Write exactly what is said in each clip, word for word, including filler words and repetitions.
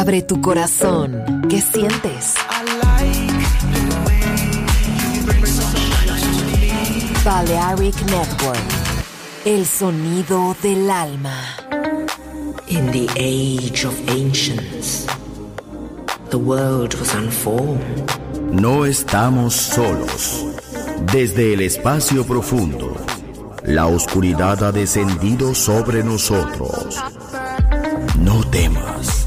Abre tu corazón. ¿Qué sientes? Balearic Network. El sonido del alma. In the Age of Ancients, the world was unformed. No estamos solos. Desde el espacio profundo, la oscuridad ha descendido sobre nosotros. No temas,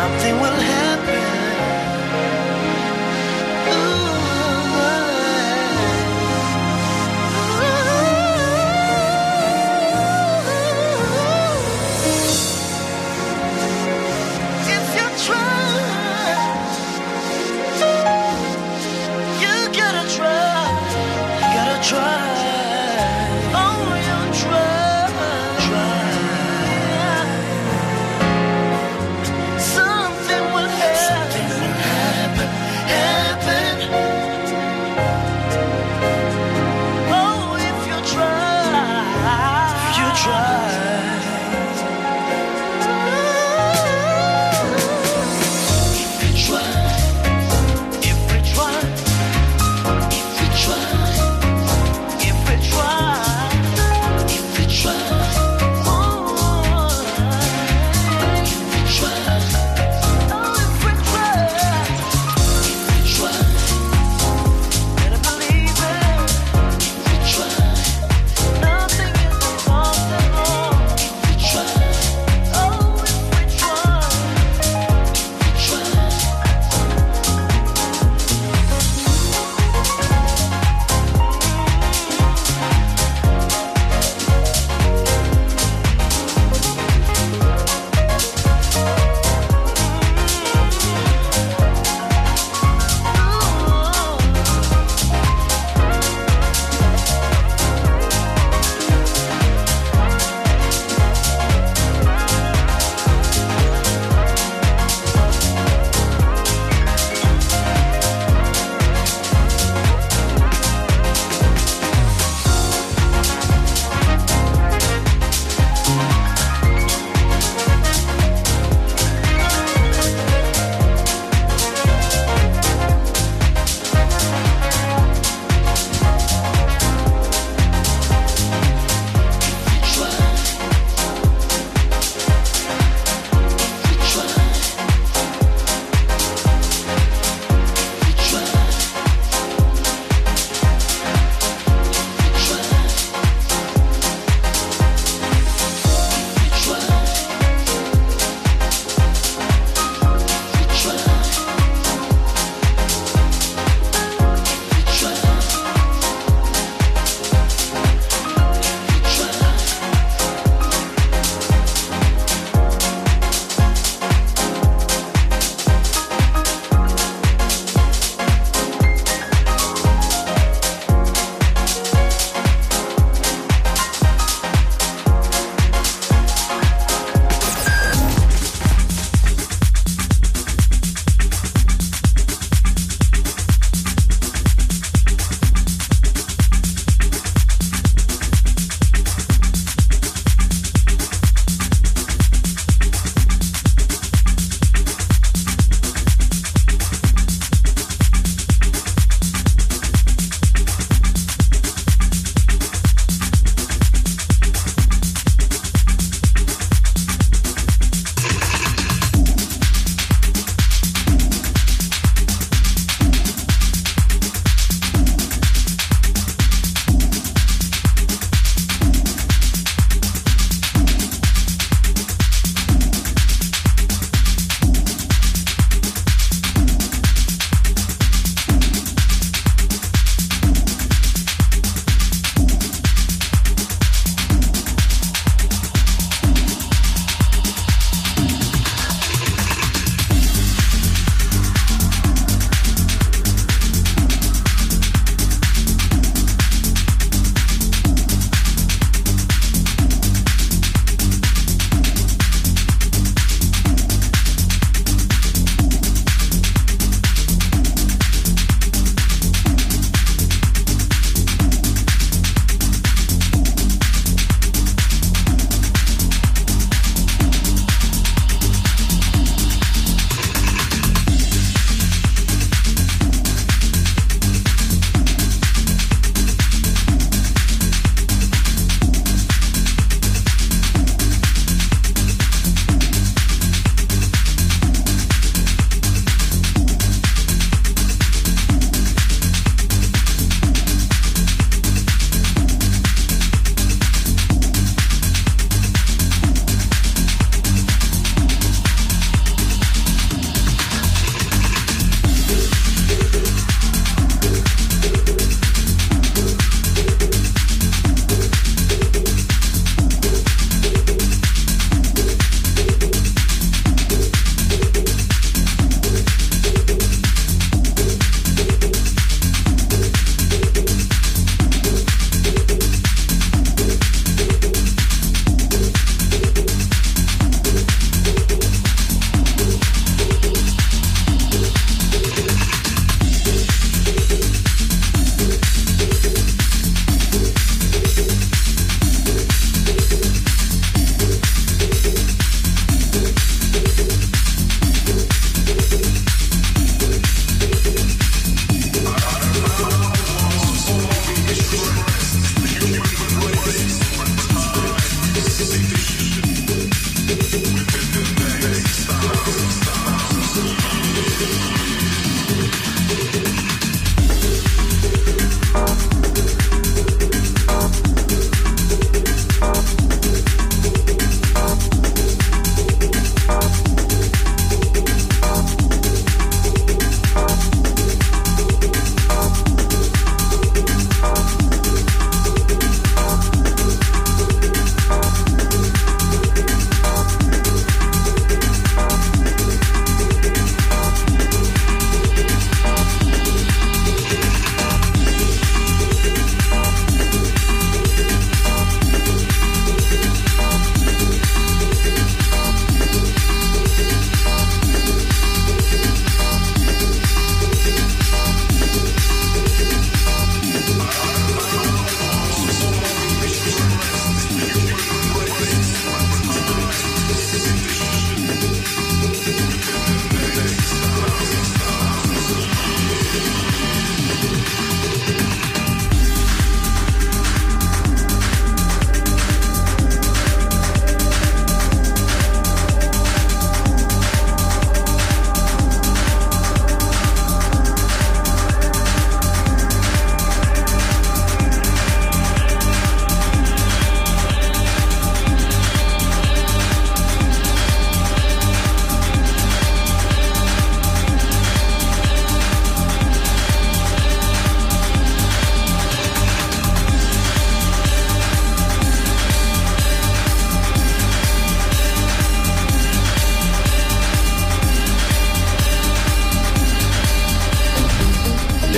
Something will happen.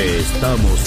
Te estamos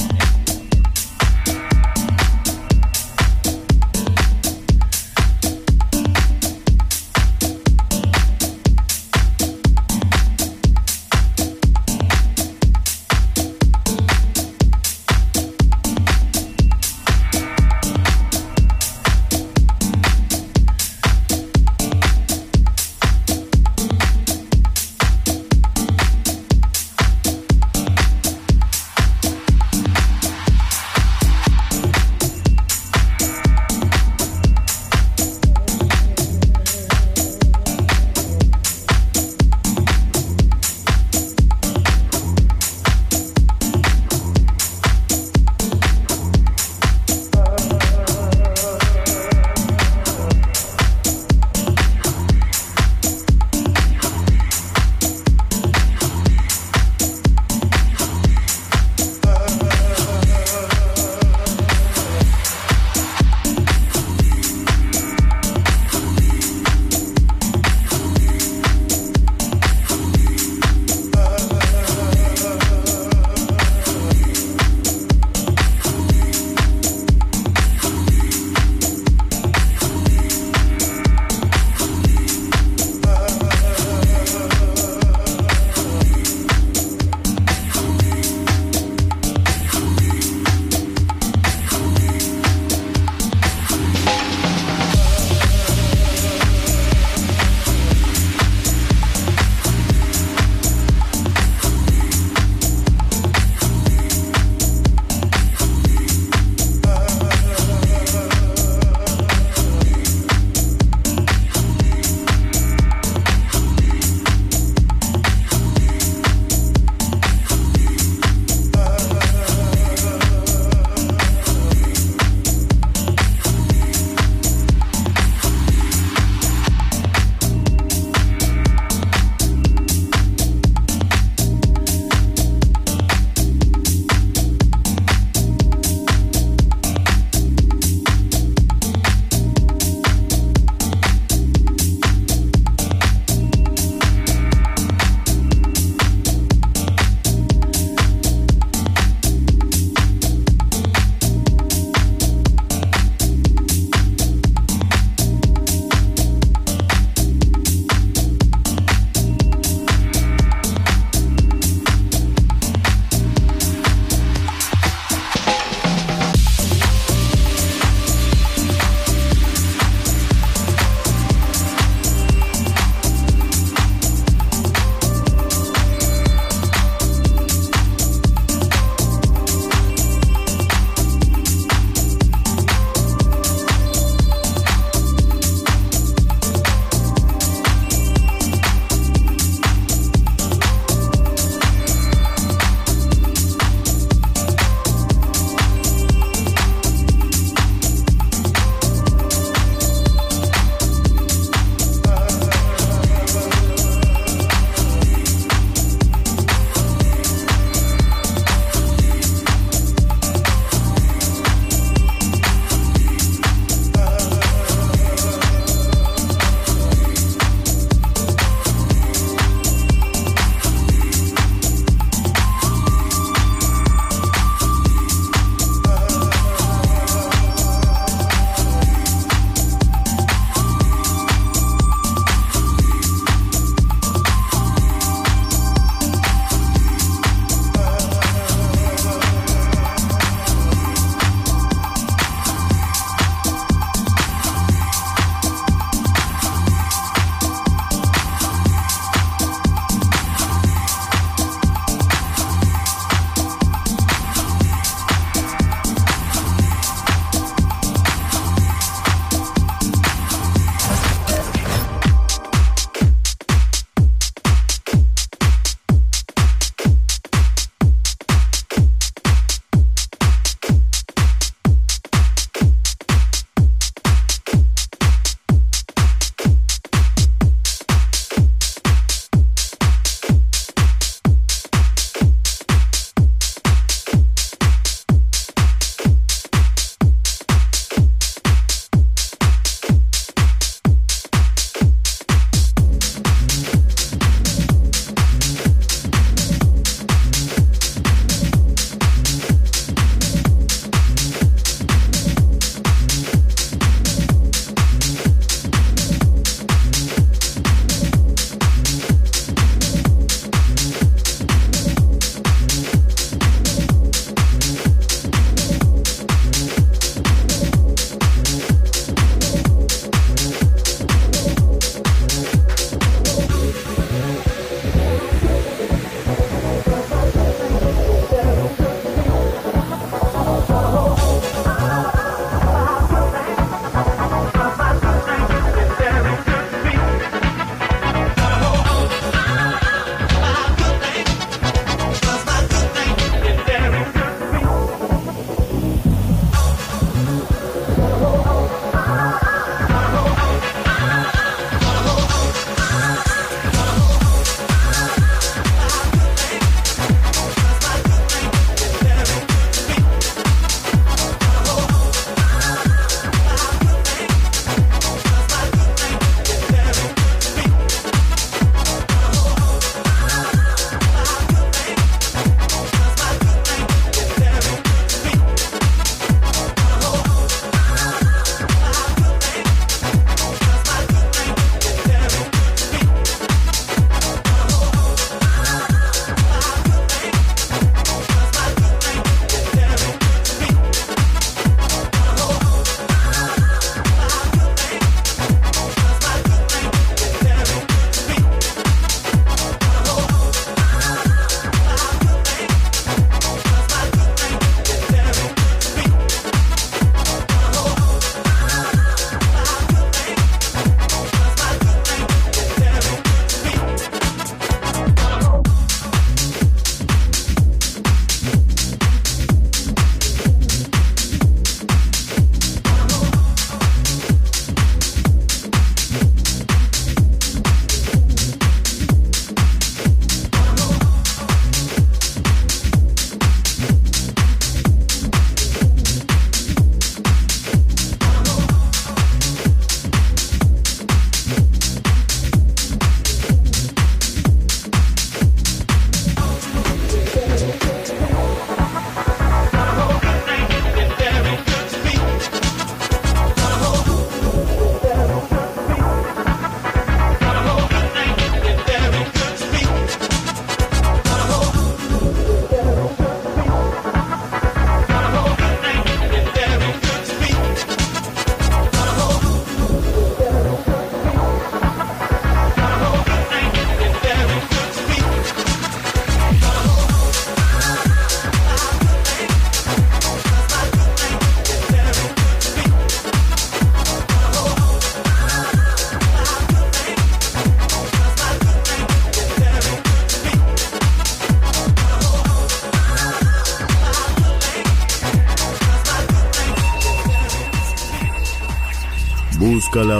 Busca la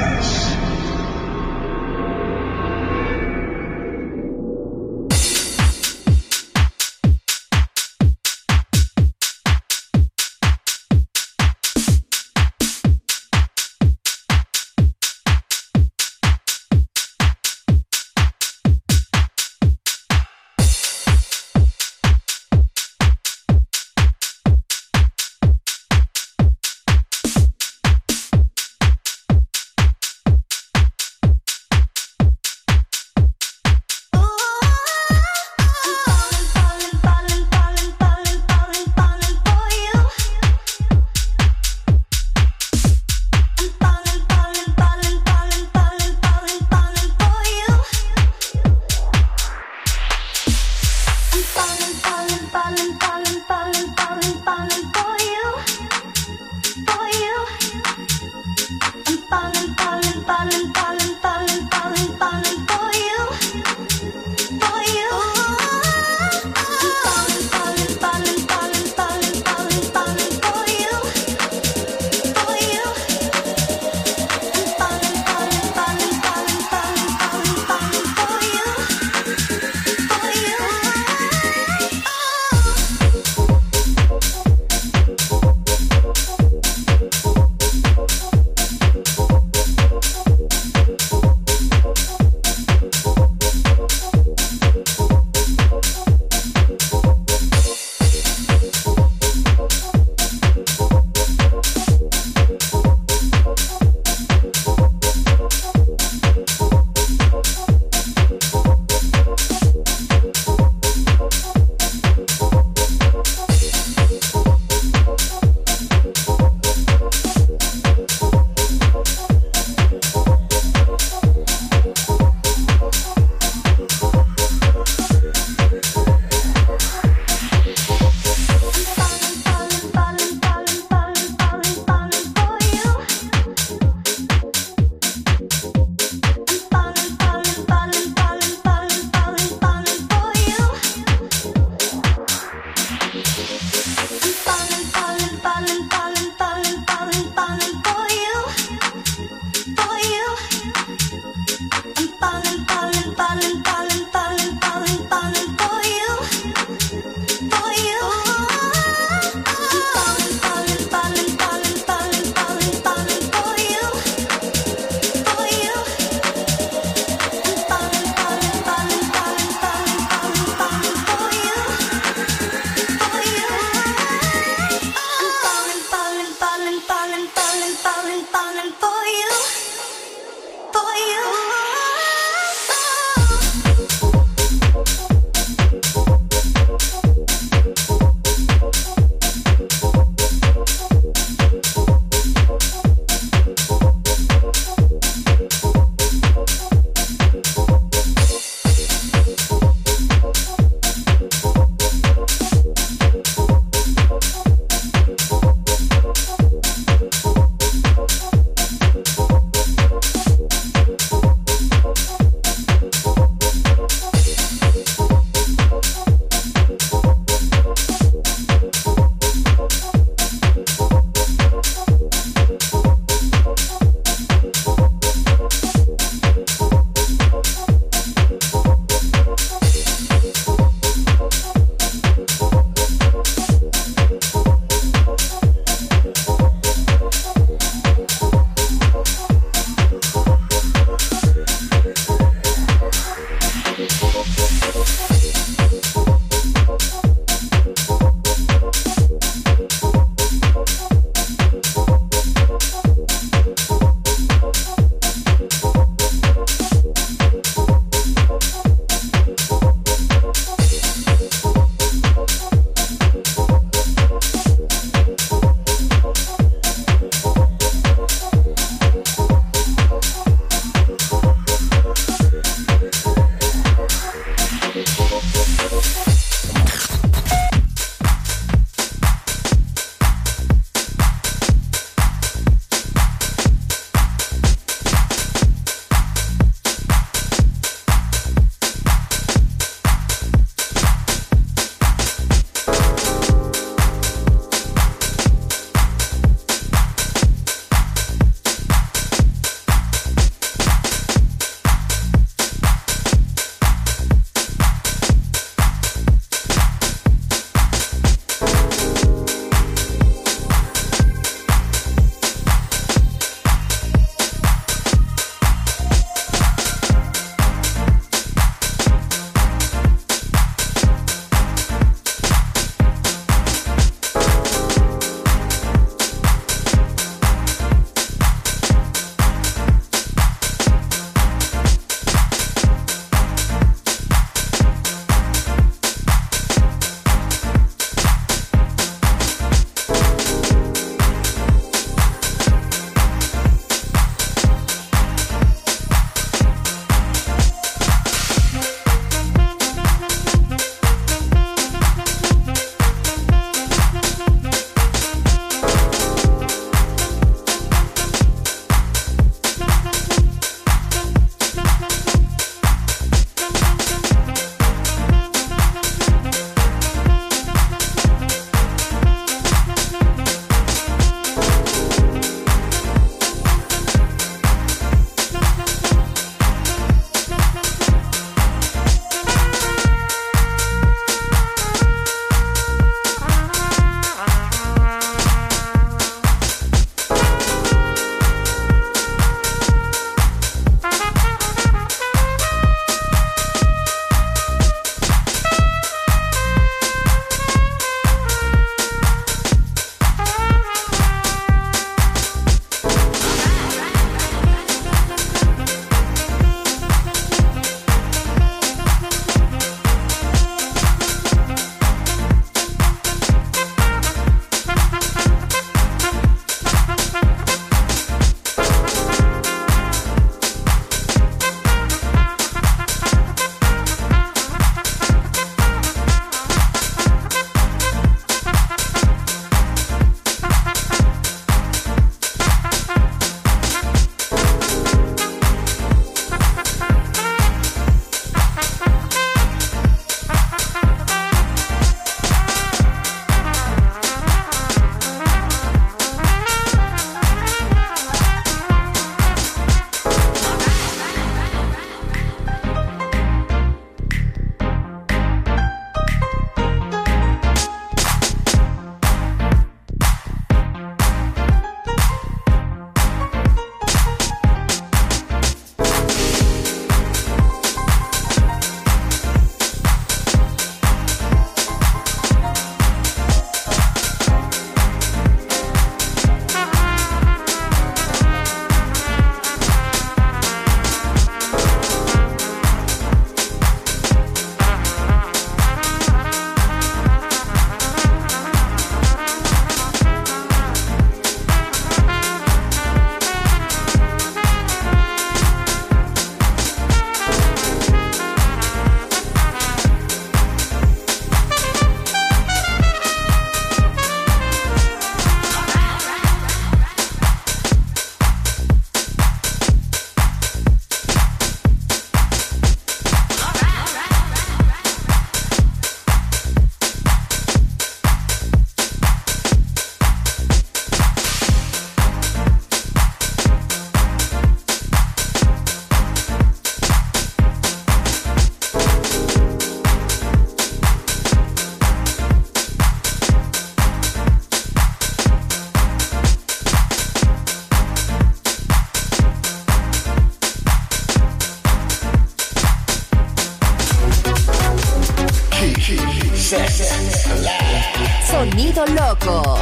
loco.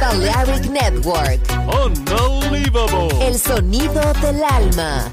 Balearic Network. Unbelievable. El sonido del alma.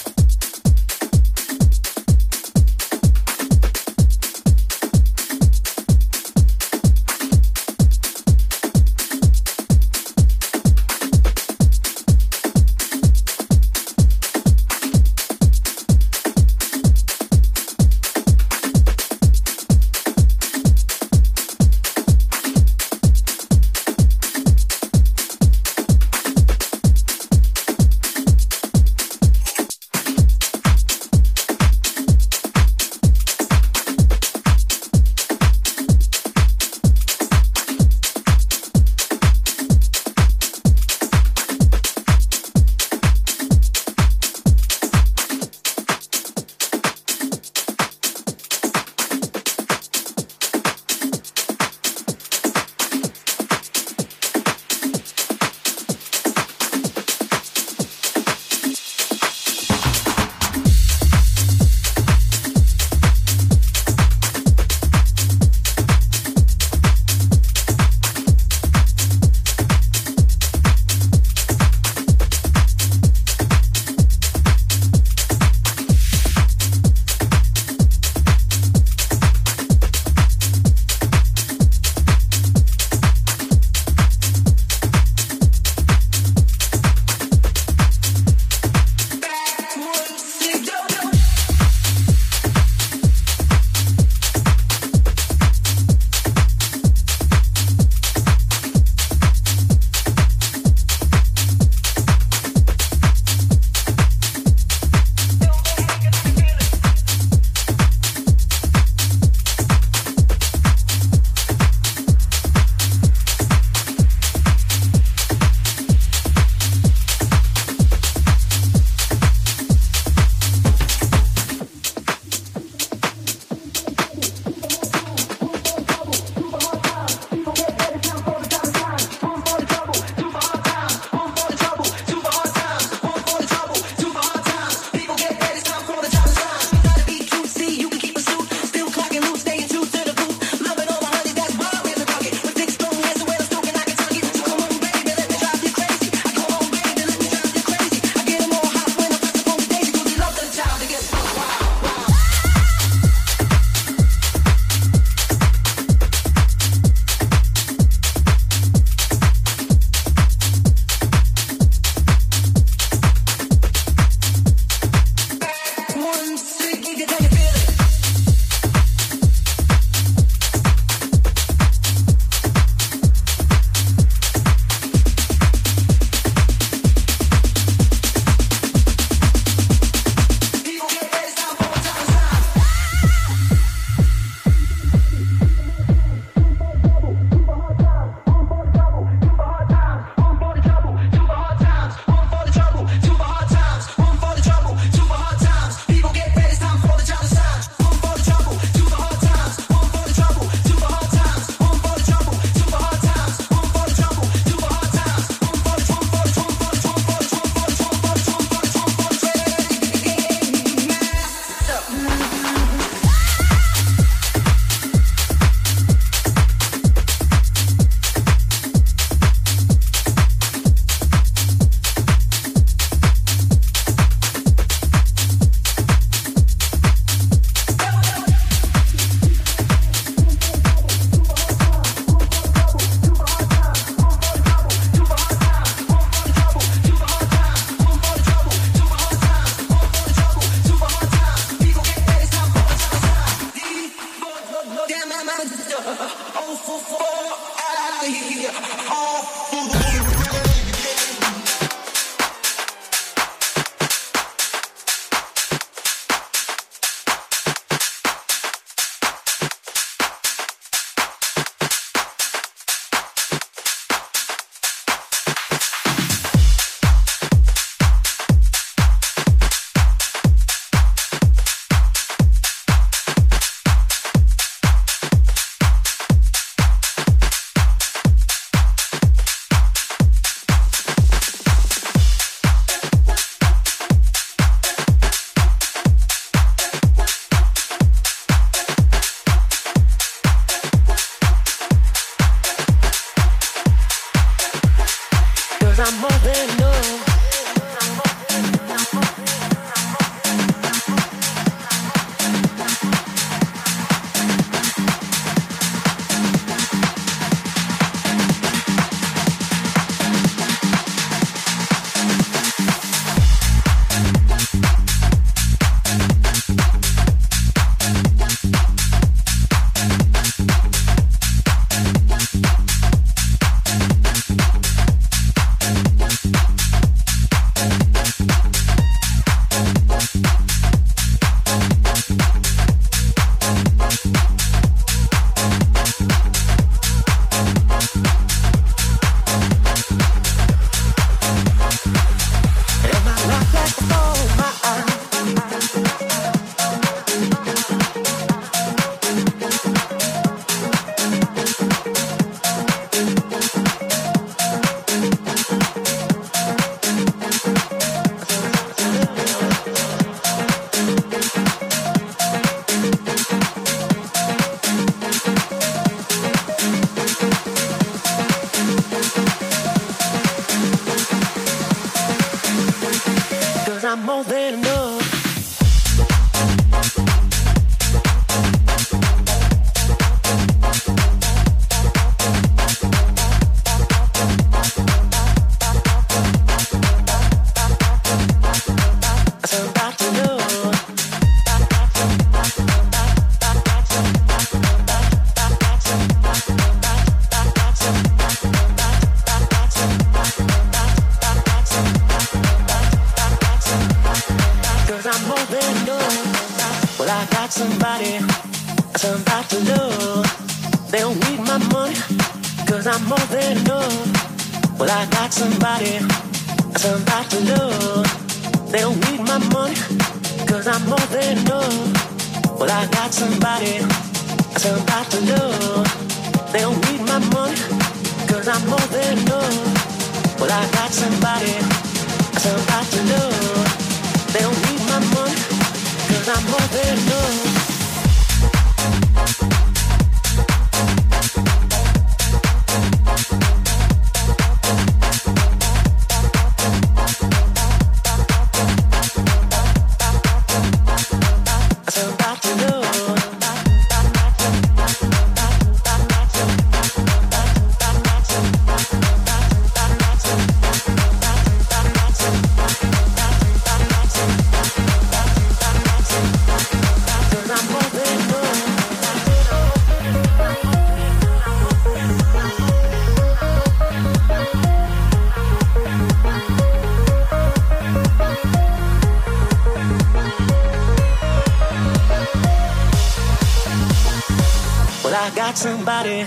Somebody,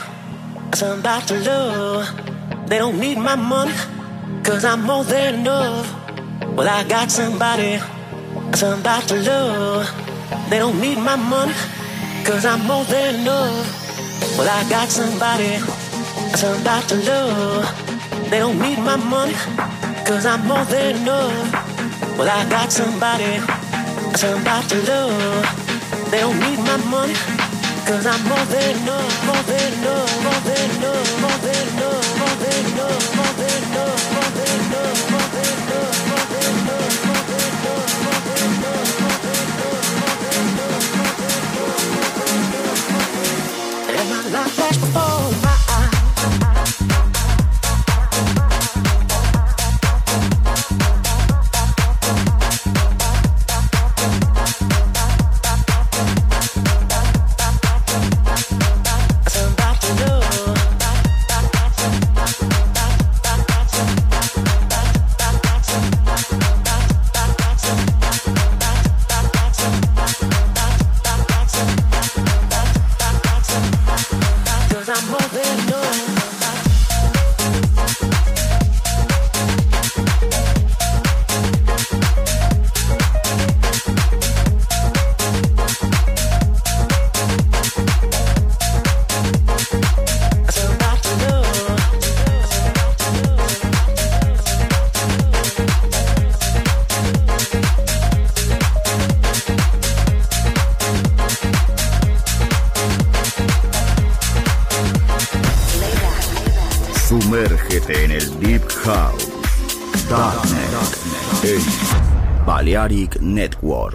somebody to love. They don't need my money, cause I'm more than enough. Well, I got somebody, somebody to love. They don't need my money, cause I'm more than enough. Well, I got somebody, somebody to love. They don't need my money, cause I'm more than enough. Well, I got somebody, somebody to love. They don't need my money. Cause I'm more than enough, more than enough, more than enough, more than enough, more than enough, more than enough, more than enough, more than enough, more than enough, more than enough, more than enough, more than enough, more than enough, more than enough, more than enough, more than enough. And my life flashed before my eyes. Darkness. Balearic Network.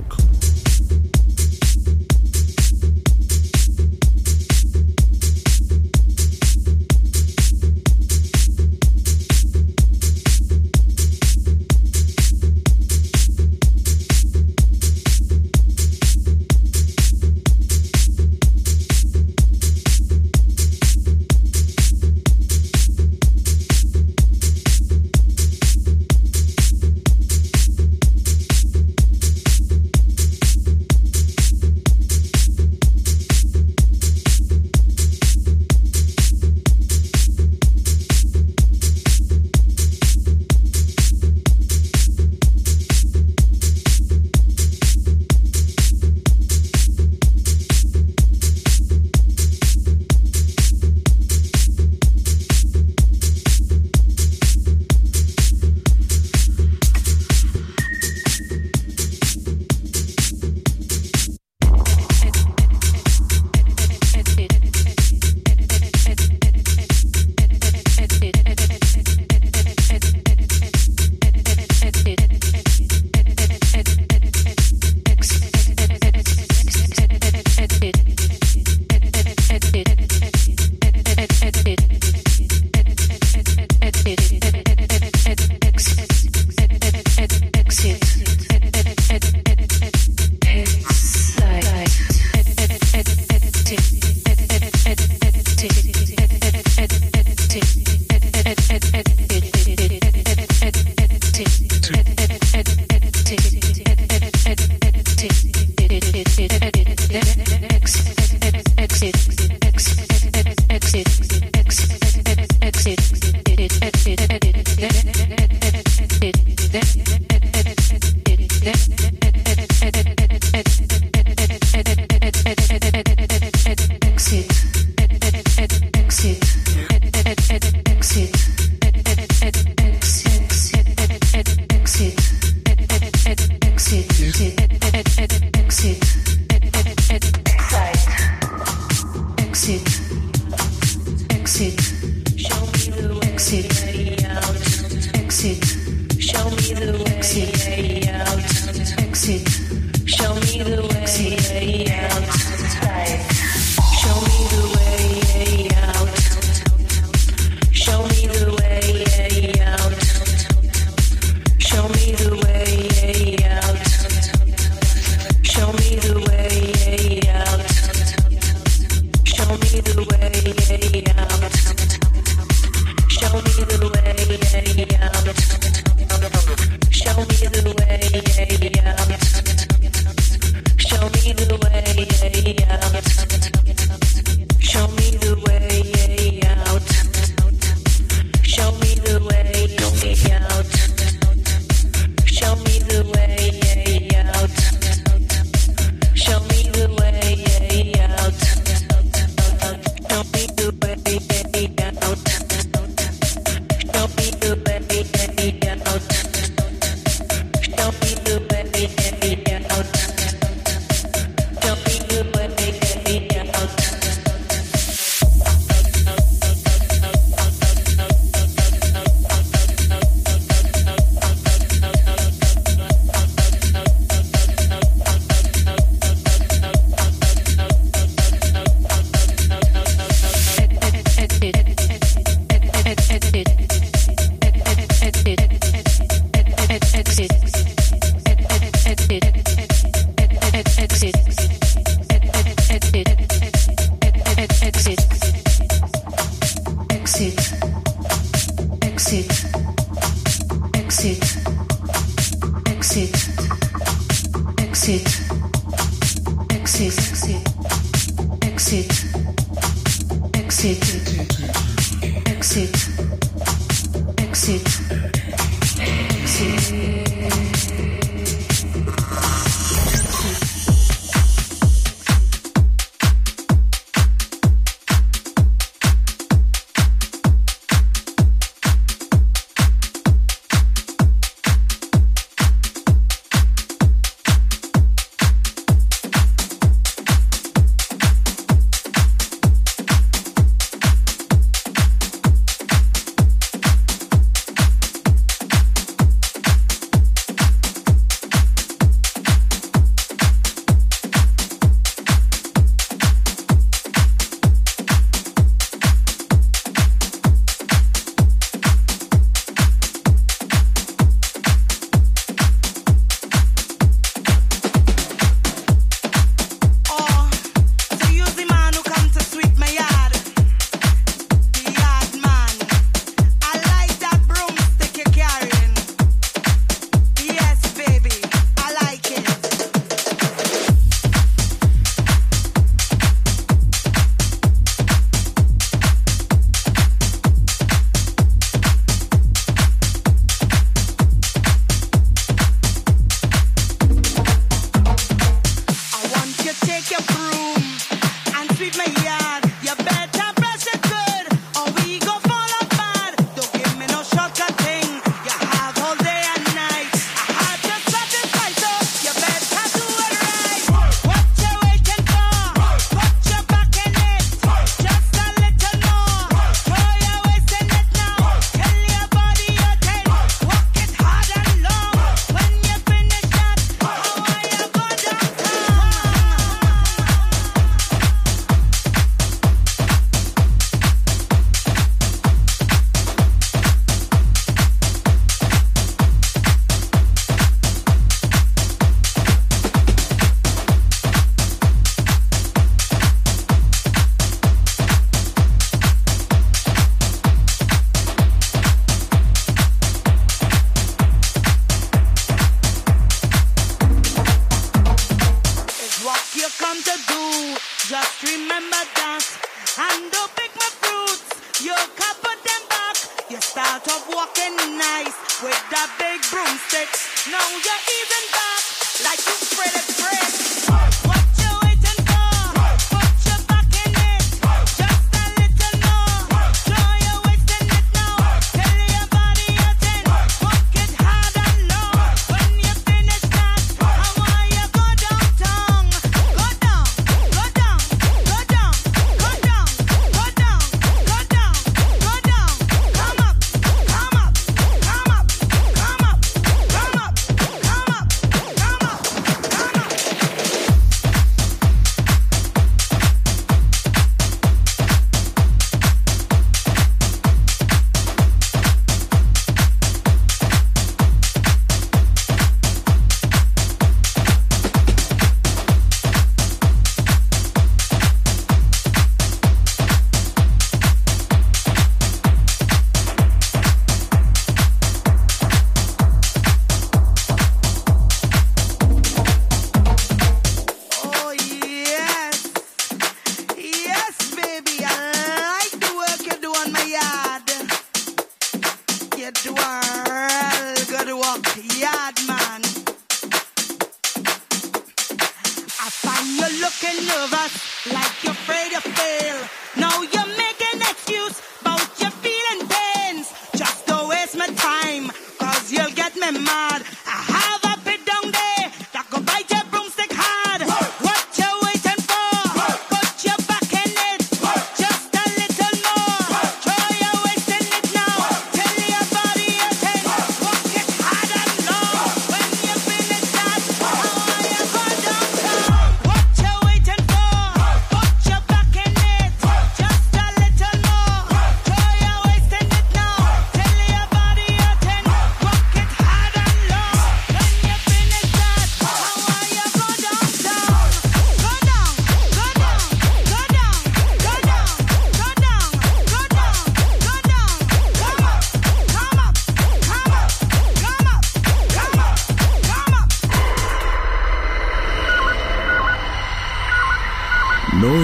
that big broomstick. Now you're even back like you spread it fresh.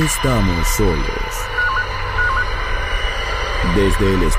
Estamos solos. Desde el